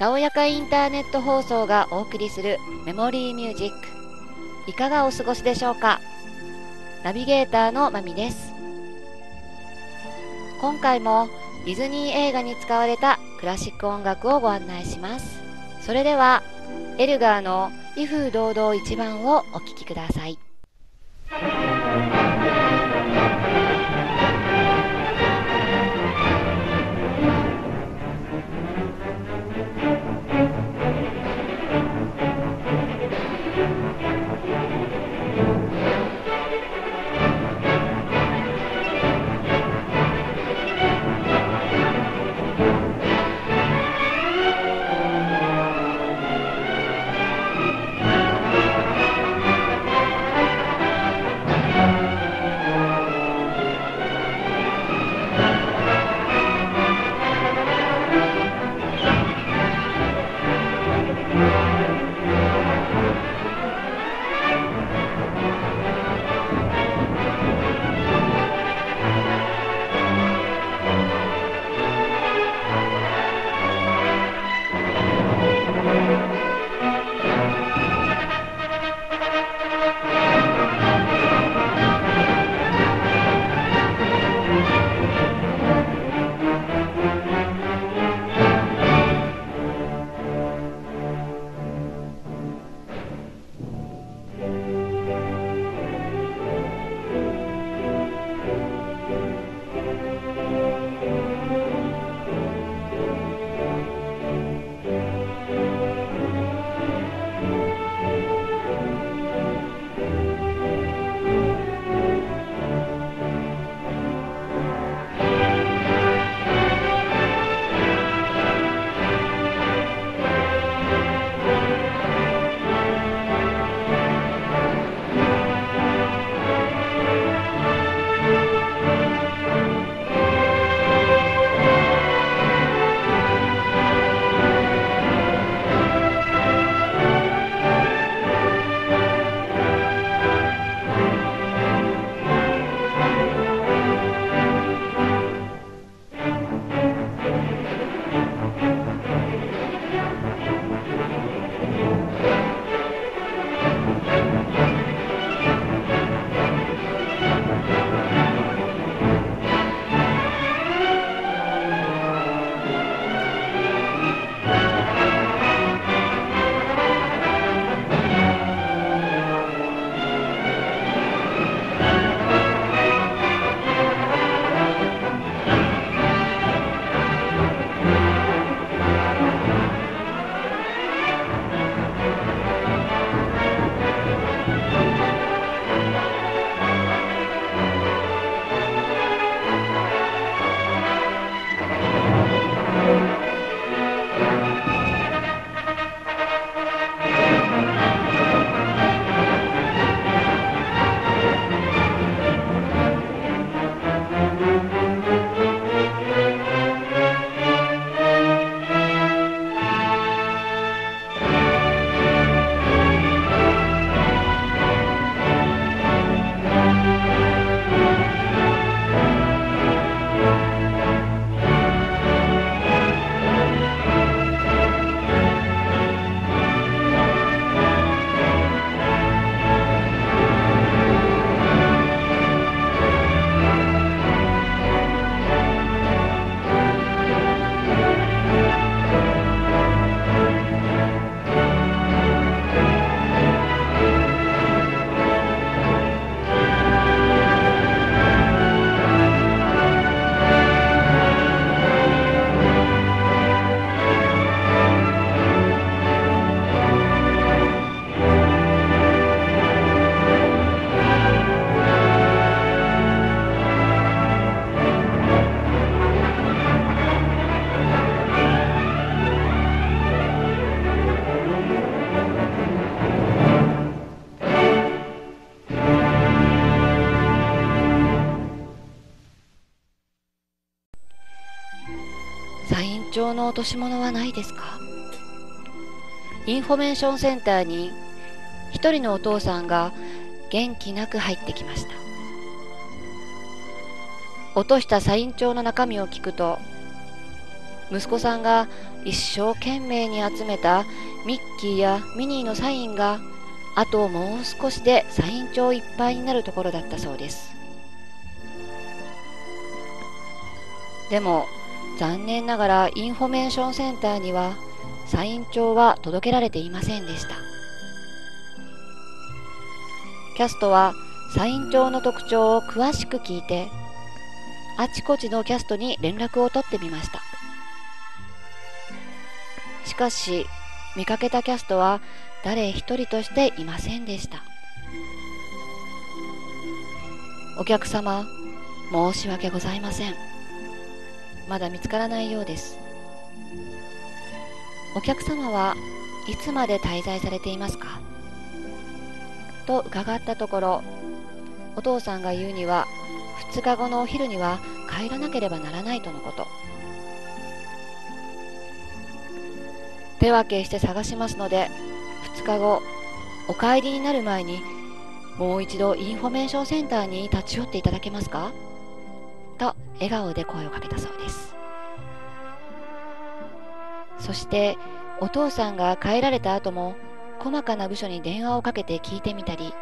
たおやかインターネット放送がお送りするメモリーミュージック、いかがお過ごしでしょうか。ナビゲーターのまみです。今回もディズニー映画に使われたクラシック音楽をご案内します。それではエルガーの威風堂々一番をお聴きください。貴重な落とし物はないですか。インフォメーションセンターに一人のお父さんが元気なく入ってきました。落としたサイン帳の中身を聞くと、息子さんが一生懸命に集めたミッキーやミニーのサインがあともう少しでサイン帳いっぱいになるところだったそうです。でも残念ながらインフォメーションセンターにはサイン帳は届けられていませんでした。キャストはサイン帳の特徴を詳しく聞いてあちこちのキャストに連絡を取ってみました。しかし見かけたキャストは誰一人としていませんでした。お客様、申し訳ございません。まだ見つからないようです。お客様はいつまで滞在されていますか？と伺ったところ、お父さんが言うには2日後のお昼には帰らなければならないとのこと。手分けして探しますので、2日後お帰りになる前にもう一度インフォメーションセンターに立ち寄っていただけますか？と笑顔で声をかけたそうです。そしてお父さんが帰られた後も細かな部署に電話をかけて聞いてみたり、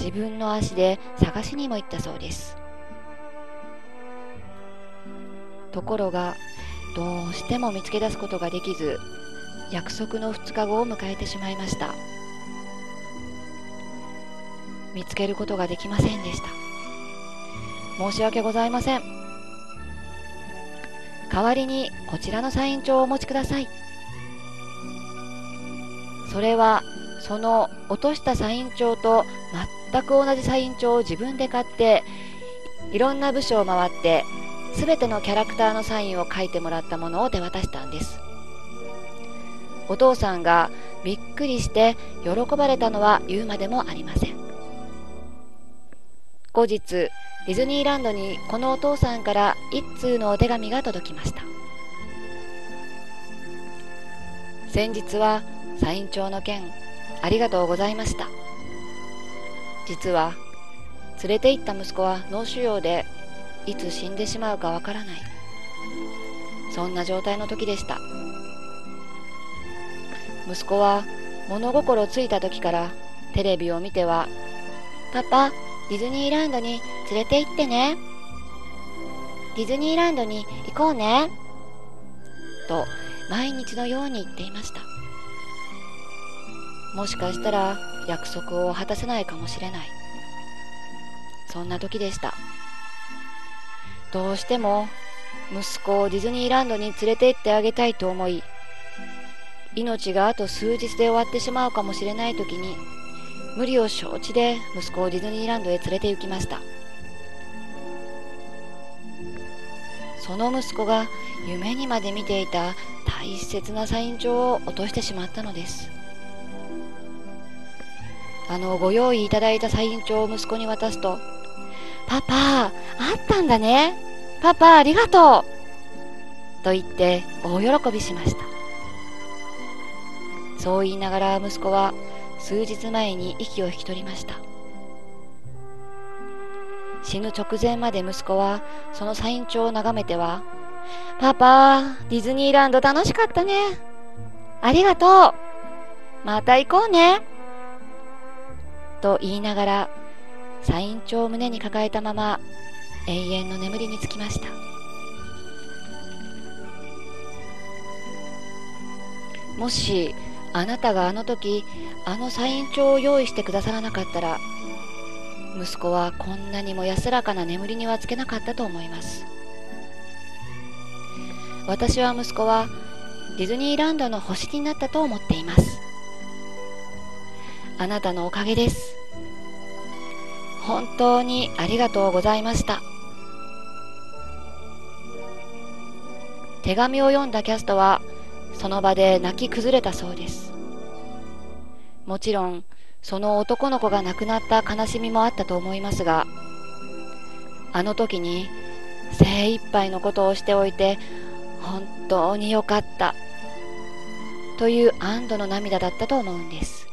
自分の足で探しにも行ったそうです。ところがどうしても見つけ出すことができず、約束の2日後を迎えてしまいました。見つけることができませんでした。申し訳ございません。代わりにこちらのサイン帳をお持ちください。それはその落としたサイン帳と全く同じサイン帳を自分で買って、いろんな部署を回って全てのキャラクターのサインを書いてもらったものを手渡したんです。お父さんがびっくりして喜ばれたのは言うまでもありません。後日ディズニーランドにこのお父さんから一通のお手紙が届きました。先日はサイン帳の件ありがとうございました。実は連れて行った息子は脳腫瘍でいつ死んでしまうかわからない、そんな状態の時でした。息子は物心ついた時からテレビを見ては「パパ、ディズニーランドに連れて行ってね」「ディズニーランドに行こうね」と毎日のように言っていました。もしかしたら約束を果たせないかもしれない、そんな時でした。どうしても息子をディズニーランドに連れて行ってあげたいと思い、命があと数日で終わってしまうかもしれない時に無理を承知で息子をディズニーランドへ連れて行きました。その息子が夢にまで見ていた大切なサイン帳を落としてしまったのです。ご用意いただいたサイン帳を息子に渡すと「パパあったんだね、パパありがとう」と言って大喜びしました。そう言いながら息子は数日前に息を引き取りました。死ぬ直前まで息子はそのサイン帳を眺めては「パパディズニーランド楽しかったね、ありがとう、また行こうね」と言いながらサイン帳を胸に抱えたまま永遠の眠りにつきました。もしあなたがあの時あのサイン帳を用意してくださらなかったら、息子はこんなにも安らかな眠りにはつけなかったと思います。私は息子はディズニーランドの星になったと思っています。あなたのおかげです。本当にありがとうございました。手紙を読んだキャストはその場で泣き崩れたそうです。もちろんその男の子が亡くなった悲しみもあったと思いますが、あの時に精一杯のことをしておいて本当によかったという安堵の涙だったと思うんです。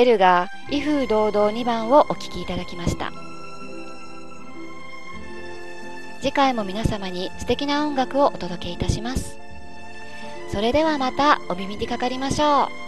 エルガー「威風堂々2番」をお聴きいただきました。次回も皆様に素敵な音楽をお届けいたします。それではまたお耳にかかりましょう。